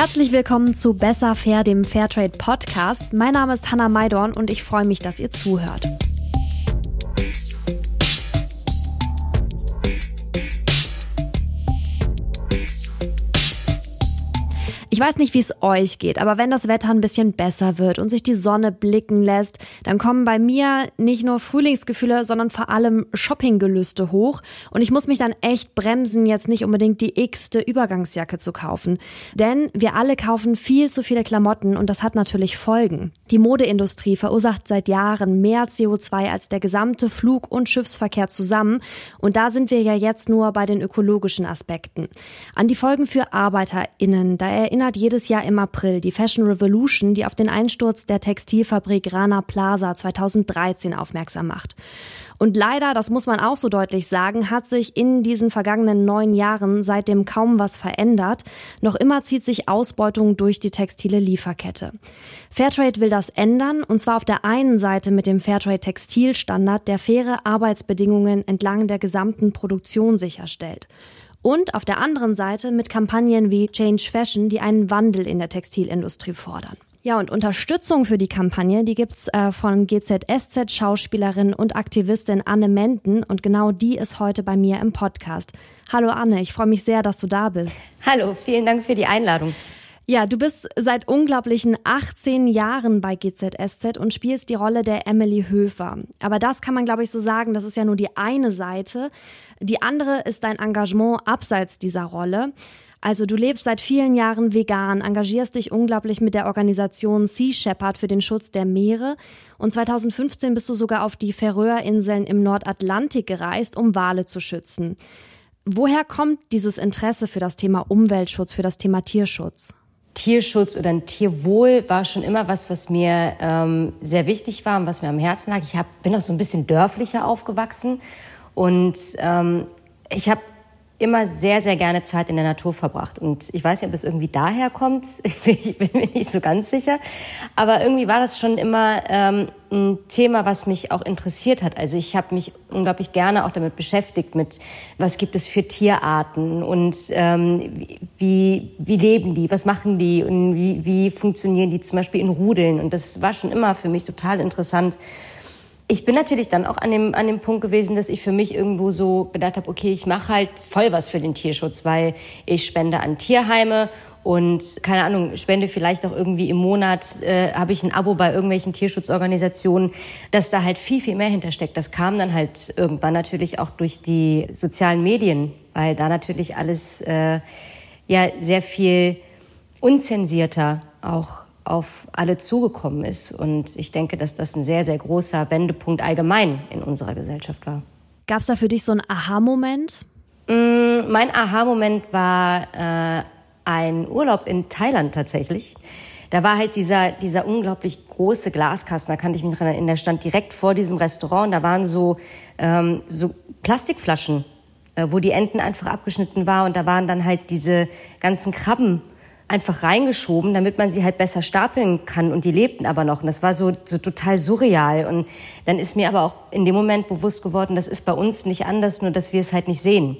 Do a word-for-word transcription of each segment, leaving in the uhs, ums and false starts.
Herzlich willkommen zu Besser Fair, dem Fairtrade Podcast. Mein Name ist Hannah Maidorn und ich freue mich, dass ihr zuhört. Ich weiß nicht, wie es euch geht, aber wenn das Wetter ein bisschen besser wird und sich die Sonne blicken lässt, dann kommen bei mir nicht nur Frühlingsgefühle, sondern vor allem Shoppinggelüste hoch. Und ich muss mich dann echt bremsen, jetzt nicht unbedingt die x-te Übergangsjacke zu kaufen. Denn wir alle kaufen viel zu viele Klamotten und das hat natürlich Folgen. Die Modeindustrie verursacht seit Jahren mehr C O zwei als der gesamte Flug- und Schiffsverkehr zusammen. Und da sind wir ja jetzt nur bei den ökologischen Aspekten. An die Folgen für ArbeiterInnen, da erinnert jedes Jahr im April die Fashion Revolution, die auf den Einsturz der Textilfabrik Rana Plaza zweitausenddreizehn aufmerksam macht. Und leider, das muss man auch so deutlich sagen, hat sich in diesen vergangenen neun Jahren seitdem kaum was verändert. Noch immer zieht sich Ausbeutung durch die textile Lieferkette. Fairtrade will das ändern, und zwar auf der einen Seite mit dem Fairtrade-Textilstandard, der faire Arbeitsbedingungen entlang der gesamten Produktion sicherstellt. Und auf der anderen Seite mit Kampagnen wie Change Fashion, die einen Wandel in der Textilindustrie fordern. Ja, und Unterstützung für die Kampagne, die gibt's äh, von G Z S Z Schauspielerin und Aktivistin Anne Menden, und genau die ist heute bei mir im Podcast. Hallo Anne, ich freue mich sehr, dass du da bist. Hallo, vielen Dank für die Einladung. Ja, du bist seit unglaublichen achtzehn Jahren bei G Z S Z und spielst die Rolle der Emily Höfer. Aber das kann man, glaube ich, so sagen, das ist ja nur die eine Seite. Die andere ist dein Engagement abseits dieser Rolle. Also du lebst seit vielen Jahren vegan, engagierst dich unglaublich mit der Organisation Sea Shepherd für den Schutz der Meere. Und zweitausendfünfzehn bist du sogar auf die Färöerinseln im Nordatlantik gereist, um Wale zu schützen. Woher kommt dieses Interesse für das Thema Umweltschutz, für das Thema Tierschutz? Tierschutz oder ein Tierwohl war schon immer was, was mir ähm, sehr wichtig war und was mir am Herzen lag. Ich hab, bin auch so ein bisschen dörflicher aufgewachsen und ähm, ich habe immer sehr, sehr gerne Zeit in der Natur verbracht. Und ich weiß nicht, ob es irgendwie daher kommt, ich bin, ich bin mir nicht so ganz sicher, aber irgendwie war das schon immer ähm, ein Thema, was mich auch interessiert hat. Also ich habe mich unglaublich gerne auch damit beschäftigt, mit was gibt es für Tierarten und ähm, wie, wie leben die, was machen die und wie, wie funktionieren die zum Beispiel in Rudeln. Und das war schon immer für mich total interessant. Ich bin natürlich dann auch an dem, an dem Punkt gewesen, dass ich für mich irgendwo so gedacht habe, okay, ich mache halt voll was für den Tierschutz, weil ich spende an Tierheime und, keine Ahnung, spende vielleicht auch irgendwie im Monat, äh, habe ich ein Abo bei irgendwelchen Tierschutzorganisationen, dass da halt viel, viel mehr hintersteckt. Das kam dann halt irgendwann natürlich auch durch die sozialen Medien, weil da natürlich alles äh, ja sehr viel unzensierter auch auf alle zugekommen ist. Und ich denke, dass das ein sehr, sehr großer Wendepunkt allgemein in unserer Gesellschaft war. Gab es da für dich so einen Aha-Moment? Mm, mein Aha-Moment war äh, ein Urlaub in Thailand tatsächlich. Da war halt dieser, dieser unglaublich große Glaskasten, da kannte ich mich dran erinnern, der stand direkt vor diesem Restaurant. Und da waren so, ähm, so Plastikflaschen, äh, wo die Enden einfach abgeschnitten waren. Und da waren dann halt diese ganzen Krabben einfach reingeschoben, damit man sie halt besser stapeln kann, und die lebten aber noch, und das war so, so total surreal. Und dann ist mir aber auch in dem Moment bewusst geworden, das ist bei uns nicht anders, nur dass wir es halt nicht sehen.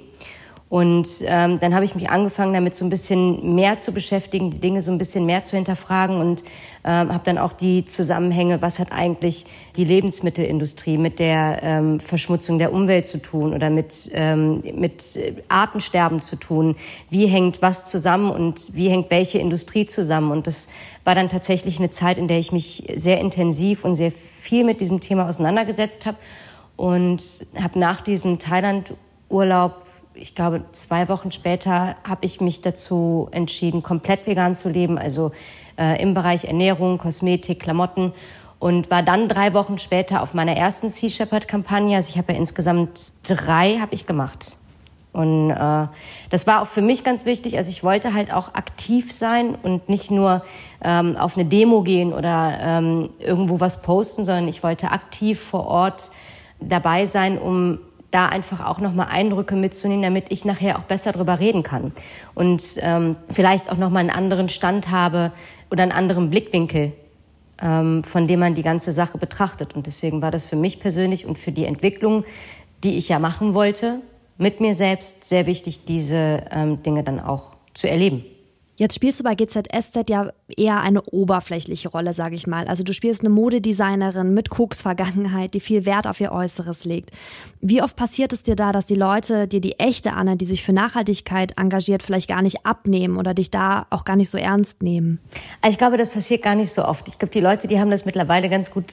Und ähm, dann habe ich mich angefangen, damit so ein bisschen mehr zu beschäftigen, die Dinge so ein bisschen mehr zu hinterfragen, und ähm, habe dann auch die Zusammenhänge, was hat eigentlich die Lebensmittelindustrie mit der ähm, Verschmutzung der Umwelt zu tun oder mit, ähm, mit Artensterben zu tun, wie hängt was zusammen und wie hängt welche Industrie zusammen. Und das war dann tatsächlich eine Zeit, in der ich mich sehr intensiv und sehr viel mit diesem Thema auseinandergesetzt habe, und habe nach diesem Thailand-Urlaub, ich glaube, zwei Wochen später habe ich mich dazu entschieden, komplett vegan zu leben, also äh, im Bereich Ernährung, Kosmetik, Klamotten, und war dann drei Wochen später auf meiner ersten Sea Shepherd-Kampagne. Also ich habe ja insgesamt drei habe ich gemacht, und äh, das war auch für mich ganz wichtig. Also ich wollte halt auch aktiv sein und nicht nur ähm, auf eine Demo gehen oder ähm, irgendwo was posten, sondern ich wollte aktiv vor Ort dabei sein, um da einfach auch nochmal Eindrücke mitzunehmen, damit ich nachher auch besser drüber reden kann. Und ähm, vielleicht auch nochmal einen anderen Stand habe oder einen anderen Blickwinkel, ähm, von dem man die ganze Sache betrachtet. Und deswegen war das für mich persönlich und für die Entwicklung, die ich ja machen wollte, mit mir selbst sehr wichtig, diese ähm, Dinge dann auch zu erleben. Jetzt spielst du bei G Z S Z ja eher eine oberflächliche Rolle, sage ich mal. Also du spielst eine Modedesignerin mit Koks-Vergangenheit, die viel Wert auf ihr Äußeres legt. Wie oft passiert es dir da, dass die Leute dir die echte Anne, die sich für Nachhaltigkeit engagiert, vielleicht gar nicht abnehmen oder dich da auch gar nicht so ernst nehmen? Ich glaube, das passiert gar nicht so oft. Ich glaube, die Leute, die haben das mittlerweile ganz gut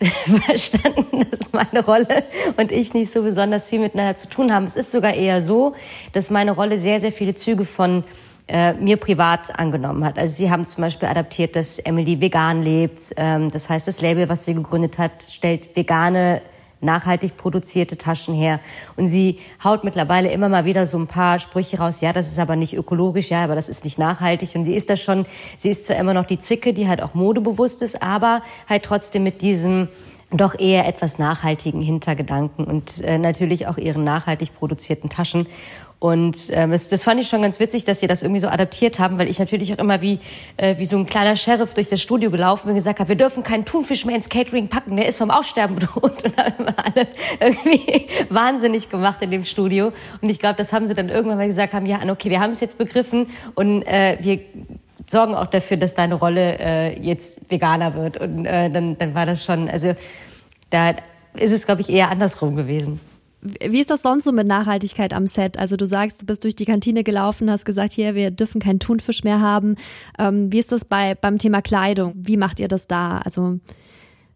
verstanden, dass meine Rolle und ich nicht so besonders viel miteinander zu tun haben. Es ist sogar eher so, dass meine Rolle sehr, sehr viele Züge von äh, mir privat angenommen hat. Also sie haben zum Beispiel adaptiert, dass Emily vegan lebt. Ähm, das heißt, das Label, was sie gegründet hat, stellt vegane, nachhaltig produzierte Taschen her. Und sie haut mittlerweile immer mal wieder so ein paar Sprüche raus. Ja, das ist aber nicht ökologisch, ja, aber das ist nicht nachhaltig. Und sie ist das schon, sie ist zwar immer noch die Zicke, die halt auch modebewusst ist, aber halt trotzdem mit diesem doch eher etwas nachhaltigen Hintergedanken und äh, natürlich auch ihren nachhaltig produzierten Taschen. Und ähm, das, das fand ich schon ganz witzig, dass sie das irgendwie so adaptiert haben, weil ich natürlich auch immer wie äh, wie so ein kleiner Sheriff durch das Studio gelaufen bin und gesagt habe, wir dürfen keinen Thunfisch mehr ins Catering packen, der ist vom Aussterben bedroht. Und haben immer alle irgendwie wahnsinnig gemacht in dem Studio. Und ich glaube, das haben sie dann irgendwann mal gesagt, haben ja, okay, wir haben es jetzt begriffen und äh, wir sorgen auch dafür, dass deine Rolle äh, jetzt veganer wird. Und äh, dann, dann war das schon, also da ist es, glaube ich, eher andersrum gewesen. Wie ist das sonst so mit Nachhaltigkeit am Set? Also du sagst, du bist durch die Kantine gelaufen, hast gesagt, hier, wir dürfen keinen Thunfisch mehr haben. Ähm, wie ist das bei beim Thema Kleidung? Wie macht ihr das da? Also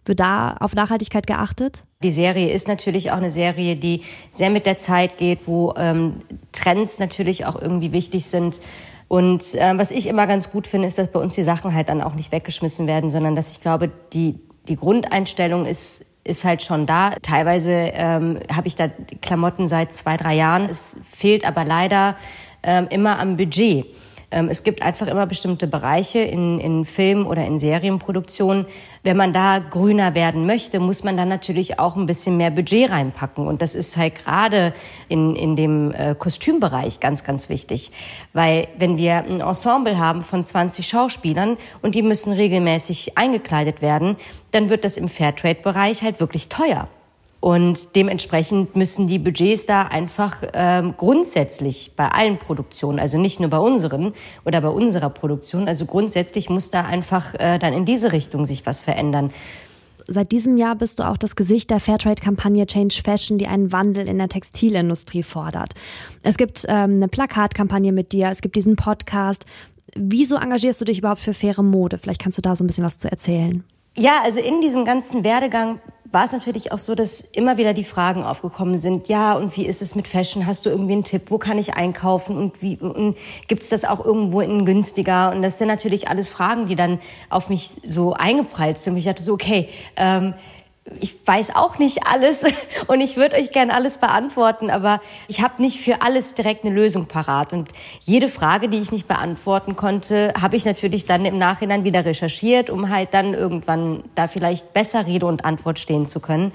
wird da auf Nachhaltigkeit geachtet? Die Serie ist natürlich auch eine Serie, die sehr mit der Zeit geht, wo ähm, Trends natürlich auch irgendwie wichtig sind. Und äh, was ich immer ganz gut finde, ist, dass bei uns die Sachen halt dann auch nicht weggeschmissen werden, sondern dass ich glaube, die, die Grundeinstellung ist, ist halt schon da. Teilweise ähm, habe ich da Klamotten seit zwei, drei Jahren. Es fehlt aber leider ähm, immer am Budget. Ähm, es gibt einfach immer bestimmte Bereiche in, in Film- oder in Serienproduktionen. Wenn man da grüner werden möchte, muss man dann natürlich auch ein bisschen mehr Budget reinpacken. Und das ist halt gerade in, in dem äh, Kostümbereich ganz, ganz wichtig. Weil wenn wir ein Ensemble haben von zwanzig Schauspielern und die müssen regelmäßig eingekleidet werden, dann wird das im Fairtrade-Bereich halt wirklich teuer. Und dementsprechend müssen die Budgets da einfach ähm, grundsätzlich bei allen Produktionen, also nicht nur bei unseren oder bei unserer Produktion, also grundsätzlich muss da einfach äh, dann in diese Richtung sich was verändern. Seit diesem Jahr bist du auch das Gesicht der Fairtrade-Kampagne Change Fashion, die einen Wandel in der Textilindustrie fordert. Es gibt ähm, eine Plakatkampagne mit dir, es gibt diesen Podcast. Wieso engagierst du dich überhaupt für faire Mode? Vielleicht kannst du da so ein bisschen was zu erzählen. Ja, also in diesem ganzen Werdegang war es natürlich auch so, dass immer wieder die Fragen aufgekommen sind. Ja, und wie ist es mit Fashion? Hast du irgendwie einen Tipp? Wo kann ich einkaufen? Und wie, und gibt's das auch irgendwo in günstiger? Und das sind natürlich alles Fragen, die dann auf mich so eingeprallt sind. Und ich dachte so, okay, ähm, ich weiß auch nicht alles und ich würde euch gerne alles beantworten, aber ich habe nicht für alles direkt eine Lösung parat. Und jede Frage, die ich nicht beantworten konnte, habe ich natürlich dann im Nachhinein wieder recherchiert, um halt dann irgendwann da vielleicht besser Rede und Antwort stehen zu können.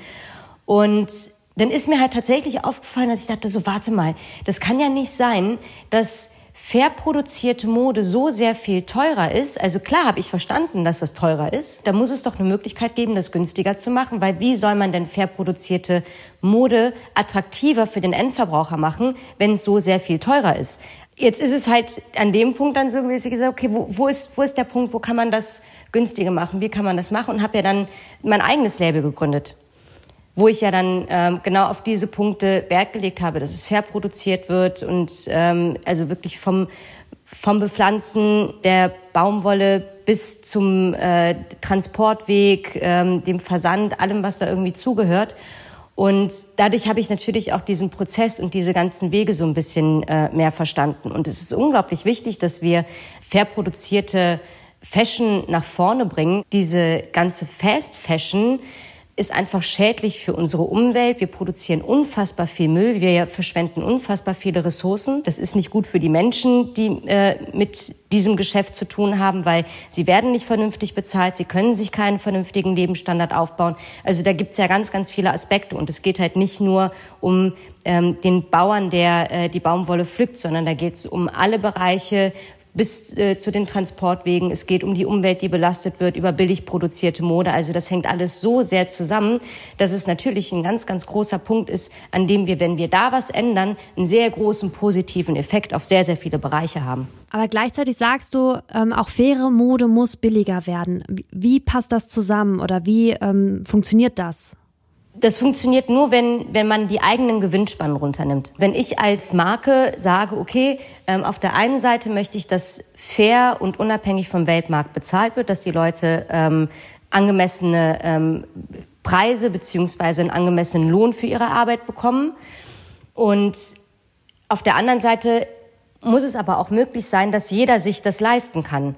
Und dann ist mir halt tatsächlich aufgefallen, dass ich dachte so, warte mal, das kann ja nicht sein, dass fair produzierte Mode so sehr viel teurer ist. Also klar habe ich verstanden, dass das teurer ist. Da muss es doch eine Möglichkeit geben, das günstiger zu machen, weil wie soll man denn fair produzierte Mode attraktiver für den Endverbraucher machen, wenn es so sehr viel teurer ist? Jetzt ist es halt an dem Punkt dann so mäßig gesagt, okay, wo, wo ist, wo ist der Punkt, wo kann man das günstiger machen, wie kann man das machen? Und habe ja dann mein eigenes Label gegründet, wo ich ja dann ähm, genau auf diese Punkte Wert gelegt habe, dass es fair produziert wird und ähm, also wirklich vom vom Bepflanzen der Baumwolle bis zum äh, Transportweg, ähm, dem Versand, allem, was da irgendwie zugehört. Und dadurch habe ich natürlich auch diesen Prozess und diese ganzen Wege so ein bisschen äh, mehr verstanden. Und es ist unglaublich wichtig, dass wir fair produzierte Fashion nach vorne bringen. Diese ganze Fast Fashion ist einfach schädlich für unsere Umwelt. Wir produzieren unfassbar viel Müll, wir verschwenden unfassbar viele Ressourcen. Das ist nicht gut für die Menschen, die äh, mit diesem Geschäft zu tun haben, weil sie werden nicht vernünftig bezahlt, sie können sich keinen vernünftigen Lebensstandard aufbauen. Also da gibt's ja ganz, ganz viele Aspekte. Und es geht halt nicht nur um ähm, den Bauern, der äh, die Baumwolle pflückt, sondern da geht's um alle Bereiche, bis äh, zu den Transportwegen. Es geht um die Umwelt, die belastet wird, über billig produzierte Mode. Also das hängt alles so sehr zusammen, dass es natürlich ein ganz, ganz großer Punkt ist, an dem wir, wenn wir da was ändern, einen sehr großen positiven Effekt auf sehr, sehr viele Bereiche haben. Aber gleichzeitig sagst du, ähm, auch faire Mode muss billiger werden. Wie, wie passt das zusammen oder wie ähm, funktioniert das? Das funktioniert nur, wenn, wenn man die eigenen Gewinnspannen runternimmt. Wenn ich als Marke sage, okay, ähm, auf der einen Seite möchte ich, dass fair und unabhängig vom Weltmarkt bezahlt wird, dass die Leute ähm, angemessene ähm, Preise beziehungsweise einen angemessenen Lohn für ihre Arbeit bekommen. Und auf der anderen Seite muss es aber auch möglich sein, dass jeder sich das leisten kann.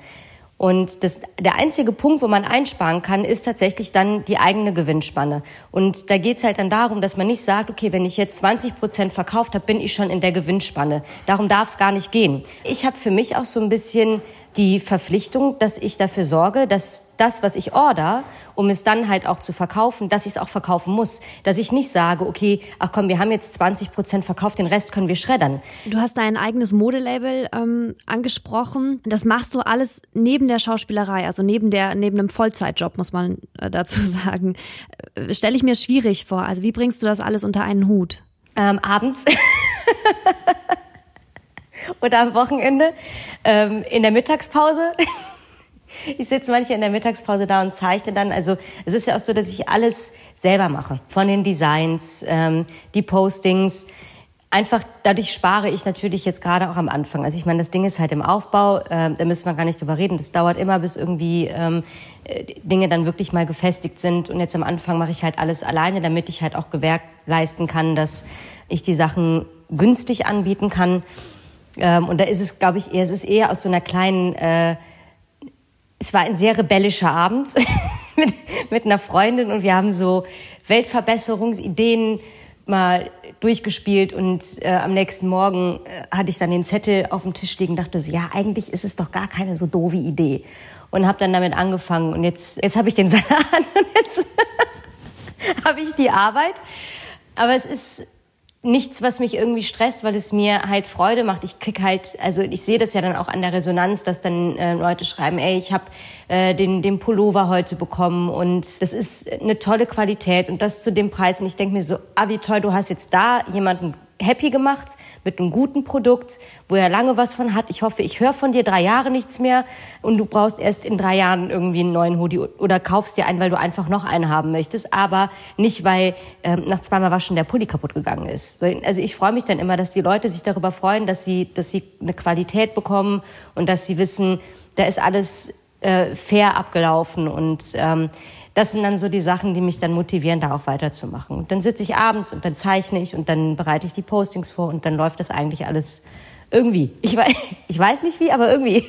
Und das, der einzige Punkt, wo man einsparen kann, ist tatsächlich dann die eigene Gewinnspanne. Und da geht's halt dann darum, dass man nicht sagt, okay, wenn ich jetzt zwanzig Prozent verkauft habe, bin ich schon in der Gewinnspanne. Darum darf es gar nicht gehen. Ich habe für mich auch so ein bisschen die Verpflichtung, dass ich dafür sorge, dass das, was ich order, um es dann halt auch zu verkaufen, dass ich es auch verkaufen muss. Dass ich nicht sage, okay, ach komm, wir haben jetzt zwanzig Prozent verkauft, den Rest können wir schreddern. Du hast dein eigenes Modelabel ähm, angesprochen. Das machst du alles neben der Schauspielerei, also neben der neben einem Vollzeitjob, muss man dazu sagen. Äh, stelle ich mir schwierig vor. Also wie bringst du das alles unter einen Hut? Ähm, abends. Oder am Wochenende, ähm, in der Mittagspause. Ich sitze manchmal in der Mittagspause da und zeichne dann. Also es ist ja auch so, dass ich alles selber mache. Von den Designs, ähm, die Postings. Einfach dadurch spare ich natürlich jetzt gerade auch am Anfang. Also ich meine, das Ding ist halt im Aufbau, äh, da müssen wir gar nicht drüber reden. Das dauert immer, bis irgendwie ähm, Dinge dann wirklich mal gefestigt sind. Und jetzt am Anfang mache ich halt alles alleine, damit ich halt auch gewährleisten kann, dass ich die Sachen günstig anbieten kann. Ähm, und da ist es, glaube ich, eher, es ist eher aus so einer kleinen, äh, es war ein sehr rebellischer Abend mit, mit einer Freundin und wir haben so Weltverbesserungsideen mal durchgespielt und äh, am nächsten Morgen äh, hatte ich dann den Zettel auf dem Tisch liegen und dachte so, ja, eigentlich ist es doch gar keine so doofe Idee und habe dann damit angefangen und jetzt, jetzt habe ich den Salat und jetzt habe ich die Arbeit, aber es ist nichts, was mich irgendwie stresst, weil es mir halt Freude macht. Ich krieg halt, also ich sehe das ja dann auch an der Resonanz, dass dann äh, Leute schreiben, ey, ich habe äh, den, den Pullover heute bekommen und das ist eine tolle Qualität und das zu dem Preis. Und ich denke mir so, ah, wie toll, du hast jetzt da jemanden happy gemacht mit einem guten Produkt, wo er lange was von hat. Ich hoffe, ich höre von dir drei Jahre nichts mehr und du brauchst erst in drei Jahren irgendwie einen neuen Hoodie oder kaufst dir einen, weil du einfach noch einen haben möchtest, aber nicht, weil ähm, nach zweimal Waschen der Pulli kaputt gegangen ist. Also ich freue mich dann immer, dass die Leute sich darüber freuen, dass sie, dass sie eine Qualität bekommen und dass sie wissen, da ist alles äh, fair abgelaufen und ähm, das sind dann so die Sachen, die mich dann motivieren, da auch weiterzumachen. Und dann sitze ich abends und dann zeichne ich und dann bereite ich die Postings vor und dann läuft das eigentlich alles irgendwie. Ich weiß, ich weiß nicht wie, aber irgendwie.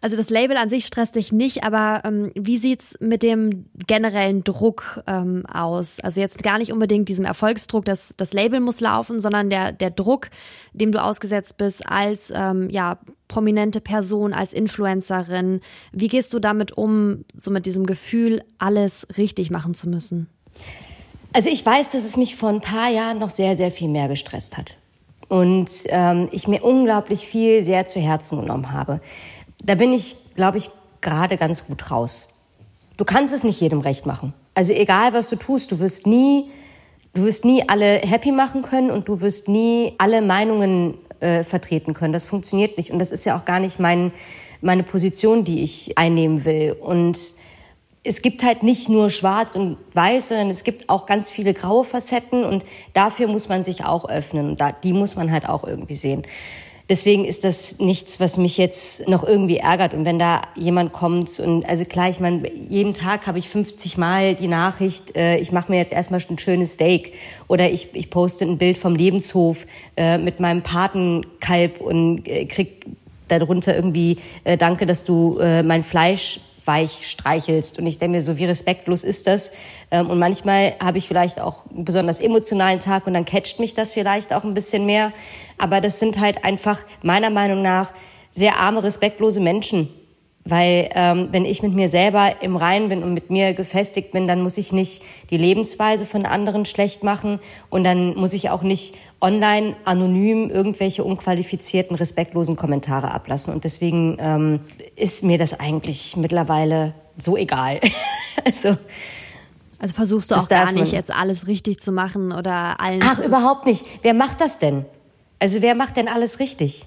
Also das Label an sich stresst dich nicht, aber ähm, wie sieht's mit dem generellen Druck ähm, aus? Also jetzt gar nicht unbedingt diesem Erfolgsdruck, dass das Label muss laufen, sondern der der Druck, dem du ausgesetzt bist als ähm, ja prominente Person, als Influencerin. Wie gehst du damit um, so mit diesem Gefühl, alles richtig machen zu müssen? Also ich weiß, dass es mich vor ein paar Jahren noch sehr, sehr viel mehr gestresst hat. Und ähm, ich mir unglaublich viel sehr zu Herzen genommen habe. Da bin ich, glaube ich, gerade ganz gut raus. Du kannst es nicht jedem recht machen. Also egal, was du tust, du wirst nie, du wirst nie alle happy machen können und du wirst nie alle Meinungen Äh, vertreten können. Das funktioniert nicht. Und das ist ja auch gar nicht mein, meine Position, die ich einnehmen will. Und es gibt halt nicht nur schwarz und weiß, sondern es gibt auch ganz viele graue Facetten. Und dafür muss man sich auch öffnen. Und da, die muss man halt auch irgendwie sehen. Deswegen ist das nichts, was mich jetzt noch irgendwie ärgert. Und wenn da jemand kommt und, also klar, ich meine, jeden Tag habe ich fünfzig Mal die Nachricht, äh, ich mache mir jetzt erstmal ein schönes Steak. Oder ich, ich poste ein Bild vom Lebenshof äh, mit meinem Patenkalb und äh, krieg darunter irgendwie, äh, danke, dass du äh, mein Fleisch weich streichelst. Und ich denke mir so, wie respektlos ist das? Ähm, und manchmal habe ich vielleicht auch einen besonders emotionalen Tag und dann catcht mich das vielleicht auch ein bisschen mehr. Aber das sind halt einfach meiner Meinung nach sehr arme, respektlose Menschen, Weil ähm, wenn ich mit mir selber im Reinen bin und mit mir gefestigt bin, dann muss ich nicht die Lebensweise von anderen schlecht machen. Und dann muss ich auch nicht online anonym irgendwelche unqualifizierten, respektlosen Kommentare ablassen. Und deswegen ähm, ist mir das eigentlich mittlerweile so egal. also... Also versuchst du auch gar nicht, jetzt alles richtig zu machen oder allen... Ach, überhaupt nicht. Wer macht das denn? Also wer macht denn alles richtig?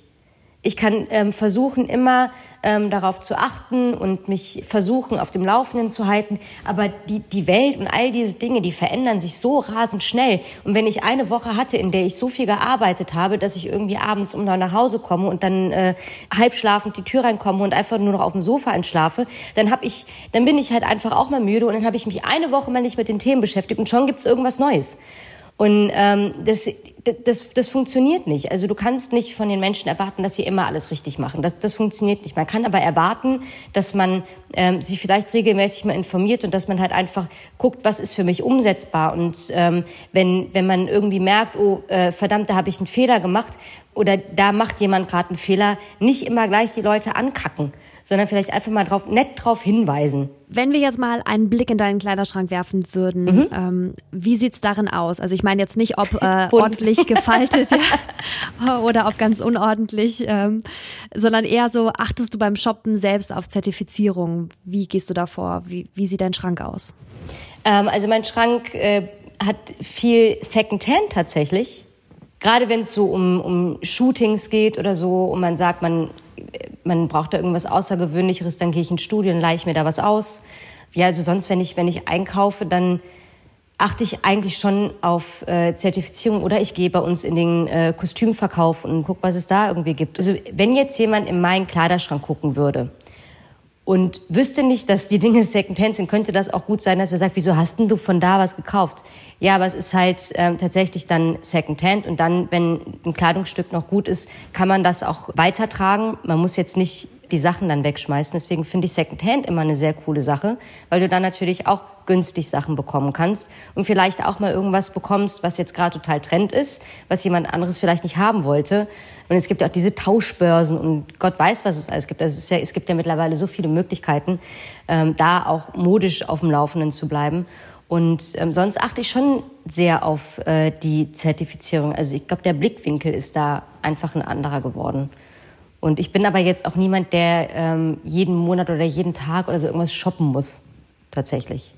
Ich kann ähm, versuchen, immer ähm, darauf zu achten und mich versuchen, auf dem Laufenden zu halten. Aber die, die Welt und all diese Dinge, die verändern sich so rasend schnell. Und wenn ich eine Woche hatte, in der ich so viel gearbeitet habe, dass ich irgendwie abends um neun nach Hause komme und dann äh, halbschlafend die Tür reinkomme und einfach nur noch auf dem Sofa entschlafe, dann hab ich, dann bin ich halt einfach auch mal müde und dann habe ich mich eine Woche mal nicht mit den Themen beschäftigt und schon gibt's irgendwas Neues. Und ähm, das, das, das funktioniert nicht. Also du kannst nicht von den Menschen erwarten, dass sie immer alles richtig machen. Das, das funktioniert nicht. Man kann aber erwarten, dass man ähm, sich vielleicht regelmäßig mal informiert und dass man halt einfach guckt, was ist für mich umsetzbar. Und ähm, wenn, wenn man irgendwie merkt, oh äh, verdammt, da habe ich einen Fehler gemacht oder da macht jemand gerade einen Fehler, nicht immer gleich die Leute ankacken, sondern vielleicht einfach mal drauf, nett drauf hinweisen. Wenn wir jetzt mal einen Blick in deinen Kleiderschrank werfen würden, mhm. ähm, wie sieht's darin aus? Also ich meine jetzt nicht, ob äh, ordentlich gefaltet ja, oder ob ganz unordentlich, ähm, sondern eher so, achtest du beim Shoppen selbst auf Zertifizierung? Wie gehst du da vor? Wie, wie sieht dein Schrank aus? Ähm, also mein Schrank äh, hat viel Secondhand tatsächlich. Gerade wenn es so um, um Shootings geht oder so und man sagt, man... man braucht da irgendwas Außergewöhnlicheres, dann gehe ich ins Studio und leihe ich mir da was aus. Ja, also sonst, wenn ich, wenn ich einkaufe, dann achte ich eigentlich schon auf äh, Zertifizierung oder ich gehe bei uns in den äh, Kostümverkauf und gucke, was es da irgendwie gibt. Also wenn jetzt jemand in meinen Kleiderschrank gucken würde und wüsste nicht, dass die Dinge Secondhand sind, könnte das auch gut sein, dass er sagt, wieso hast denn du von da was gekauft? Ja, aber es ist halt äh, tatsächlich dann Secondhand und dann, wenn ein Kleidungsstück noch gut ist, kann man das auch weitertragen. Man muss jetzt nicht die Sachen dann wegschmeißen. Deswegen finde ich Secondhand immer eine sehr coole Sache, weil du dann natürlich auch günstig Sachen bekommen kannst und vielleicht auch mal irgendwas bekommst, was jetzt gerade total Trend ist, was jemand anderes vielleicht nicht haben wollte. Und es gibt ja auch diese Tauschbörsen und Gott weiß, was es alles gibt. Also es, ist ja, es gibt ja mittlerweile so viele Möglichkeiten, ähm, da auch modisch auf dem Laufenden zu bleiben. Und ähm, sonst achte ich schon sehr auf äh, die Zertifizierung. Also ich glaube, der Blickwinkel ist da einfach ein anderer geworden. Und ich bin aber jetzt auch niemand, der ähm, jeden Monat oder jeden Tag oder so irgendwas shoppen muss, tatsächlich.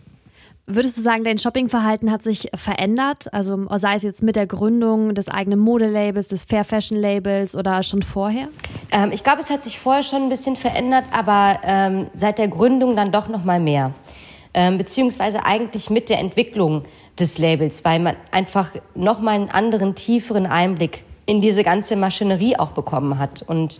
Würdest du sagen, dein Shoppingverhalten hat sich verändert? Also sei es jetzt mit der Gründung des eigenen Modelabels, des Fair Fashion Labels oder schon vorher? Ähm, ich glaube, es hat sich vorher schon ein bisschen verändert, aber ähm, seit der Gründung dann doch noch mal mehr. Beziehungsweise eigentlich mit der Entwicklung des Labels, weil man einfach nochmal einen anderen, tieferen Einblick in diese ganze Maschinerie auch bekommen hat. Und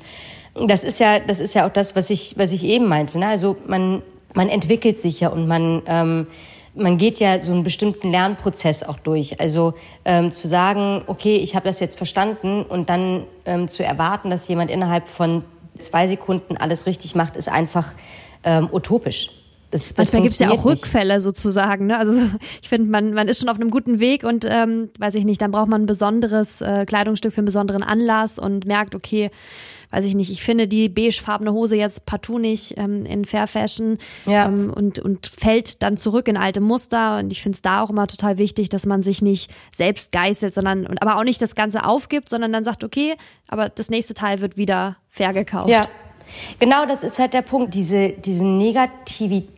das ist ja, das ist ja auch das, was ich, was ich eben meinte, ne? Also man, man entwickelt sich ja und man, ähm, man geht ja so einen bestimmten Lernprozess auch durch. Also ähm, zu sagen, okay, ich habe das jetzt verstanden und dann ähm, zu erwarten, dass jemand innerhalb von zwei Sekunden alles richtig macht, ist einfach ähm, utopisch. Das, das Manchmal gibt es ja auch Rückfälle nicht. Sozusagen. Ne? Also ich finde, man, man ist schon auf einem guten Weg und ähm, weiß ich nicht, dann braucht man ein besonderes äh, Kleidungsstück für einen besonderen Anlass und merkt, okay, weiß ich nicht, ich finde die beigefarbene Hose jetzt partout nicht ähm, in Fair Fashion ja. ähm, und, und fällt dann zurück in alte Muster. Und ich finde es da auch immer total wichtig, dass man sich nicht selbst geißelt, sondern und aber auch nicht das Ganze aufgibt, sondern dann sagt, okay, aber das nächste Teil wird wieder fair gekauft. Ja, genau, das ist halt der Punkt, diese, diese Negativität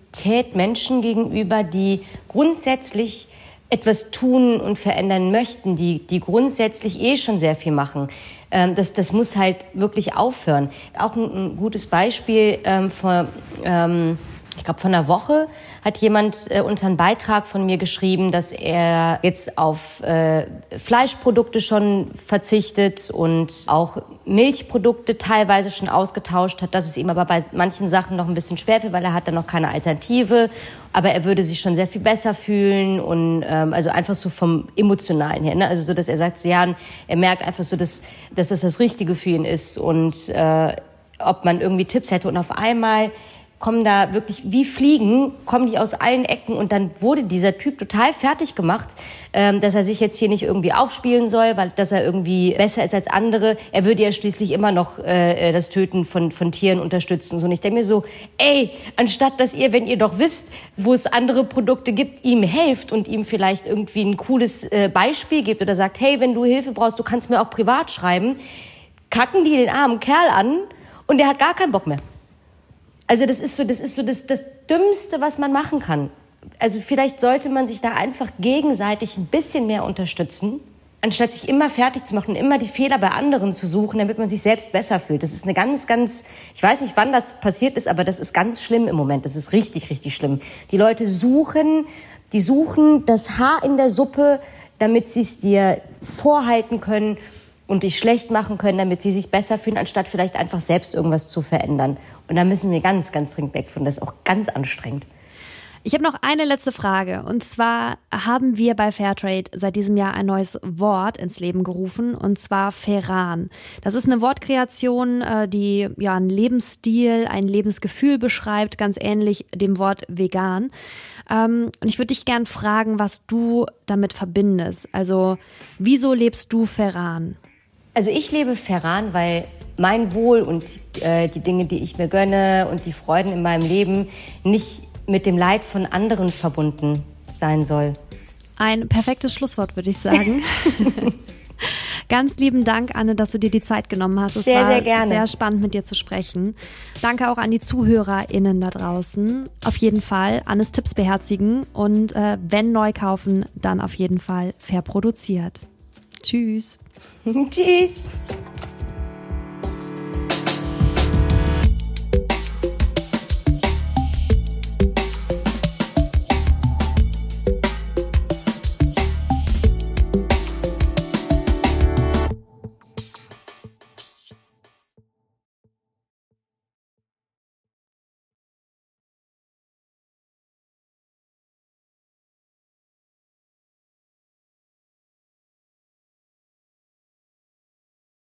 Menschen gegenüber, die grundsätzlich etwas tun und verändern möchten, die, die grundsätzlich eh schon sehr viel machen. Ähm, das, das muss halt wirklich aufhören. Auch ein, ein gutes Beispiel, ähm, vor, ähm, ich glaube, vor einer Woche hat jemand äh, unter einen Beitrag von mir geschrieben, dass er jetzt auf äh, Fleischprodukte schon verzichtet und auch Milchprodukte teilweise schon ausgetauscht hat, dass es ihm aber bei manchen Sachen noch ein bisschen schwerfällt, weil er hat dann noch keine Alternative. Aber er würde sich schon sehr viel besser fühlen und ähm, also einfach so vom Emotionalen her, ne? Also so, dass er sagt, so, ja, er merkt einfach so, dass, dass das das Richtige für ihn ist und äh, ob man irgendwie Tipps hätte. Und auf einmal kommen da wirklich wie Fliegen, kommen die aus allen Ecken. Und dann wurde dieser Typ total fertig gemacht, ähm, dass er sich jetzt hier nicht irgendwie aufspielen soll, weil dass er irgendwie besser ist als andere. Er würde ja schließlich immer noch äh, das Töten von, von Tieren unterstützen. Und, so. Und ich denke mir so, ey, anstatt dass ihr, wenn ihr doch wisst, wo es andere Produkte gibt, ihm helft und ihm vielleicht irgendwie ein cooles äh, Beispiel gibt oder sagt, hey, wenn du Hilfe brauchst, du kannst mir auch privat schreiben, kacken die den armen Kerl an und der hat gar keinen Bock mehr. Also das ist so, das ist so das, das Dümmste, was man machen kann. Also vielleicht sollte man sich da einfach gegenseitig ein bisschen mehr unterstützen, anstatt sich immer fertig zu machen und immer die Fehler bei anderen zu suchen, damit man sich selbst besser fühlt. Das ist eine ganz, ganz, ich weiß nicht, wann das passiert ist, aber das ist ganz schlimm im Moment. Das ist richtig, richtig schlimm. Die Leute suchen, die suchen das Haar in der Suppe, damit sie es dir vorhalten können und dich schlecht machen können, damit sie sich besser fühlen, anstatt vielleicht einfach selbst irgendwas zu verändern. Und da müssen wir ganz, ganz dringend weg von. Das ist auch ganz anstrengend. Ich habe noch eine letzte Frage. Und zwar haben wir bei Fairtrade seit diesem Jahr ein neues Wort ins Leben gerufen, und zwar Ferran. Das ist eine Wortkreation, die ja einen Lebensstil, ein Lebensgefühl beschreibt, ganz ähnlich dem Wort vegan. Und ich würde dich gern fragen, was du damit verbindest. Also, wieso lebst du Ferran? Also ich lebe Ferran, weil mein Wohl und äh, die Dinge, die ich mir gönne und die Freuden in meinem Leben nicht mit dem Leid von anderen verbunden sein soll. Ein perfektes Schlusswort, würde ich sagen. Ganz lieben Dank, Anne, dass du dir die Zeit genommen hast. Es sehr, war sehr, gerne. Sehr spannend, mit dir zu sprechen. Danke auch an die ZuhörerInnen da draußen. Auf jeden Fall Annes Tipps beherzigen und äh, wenn neu kaufen, dann auf jeden Fall fair produziert. Tschüss. Tschüss.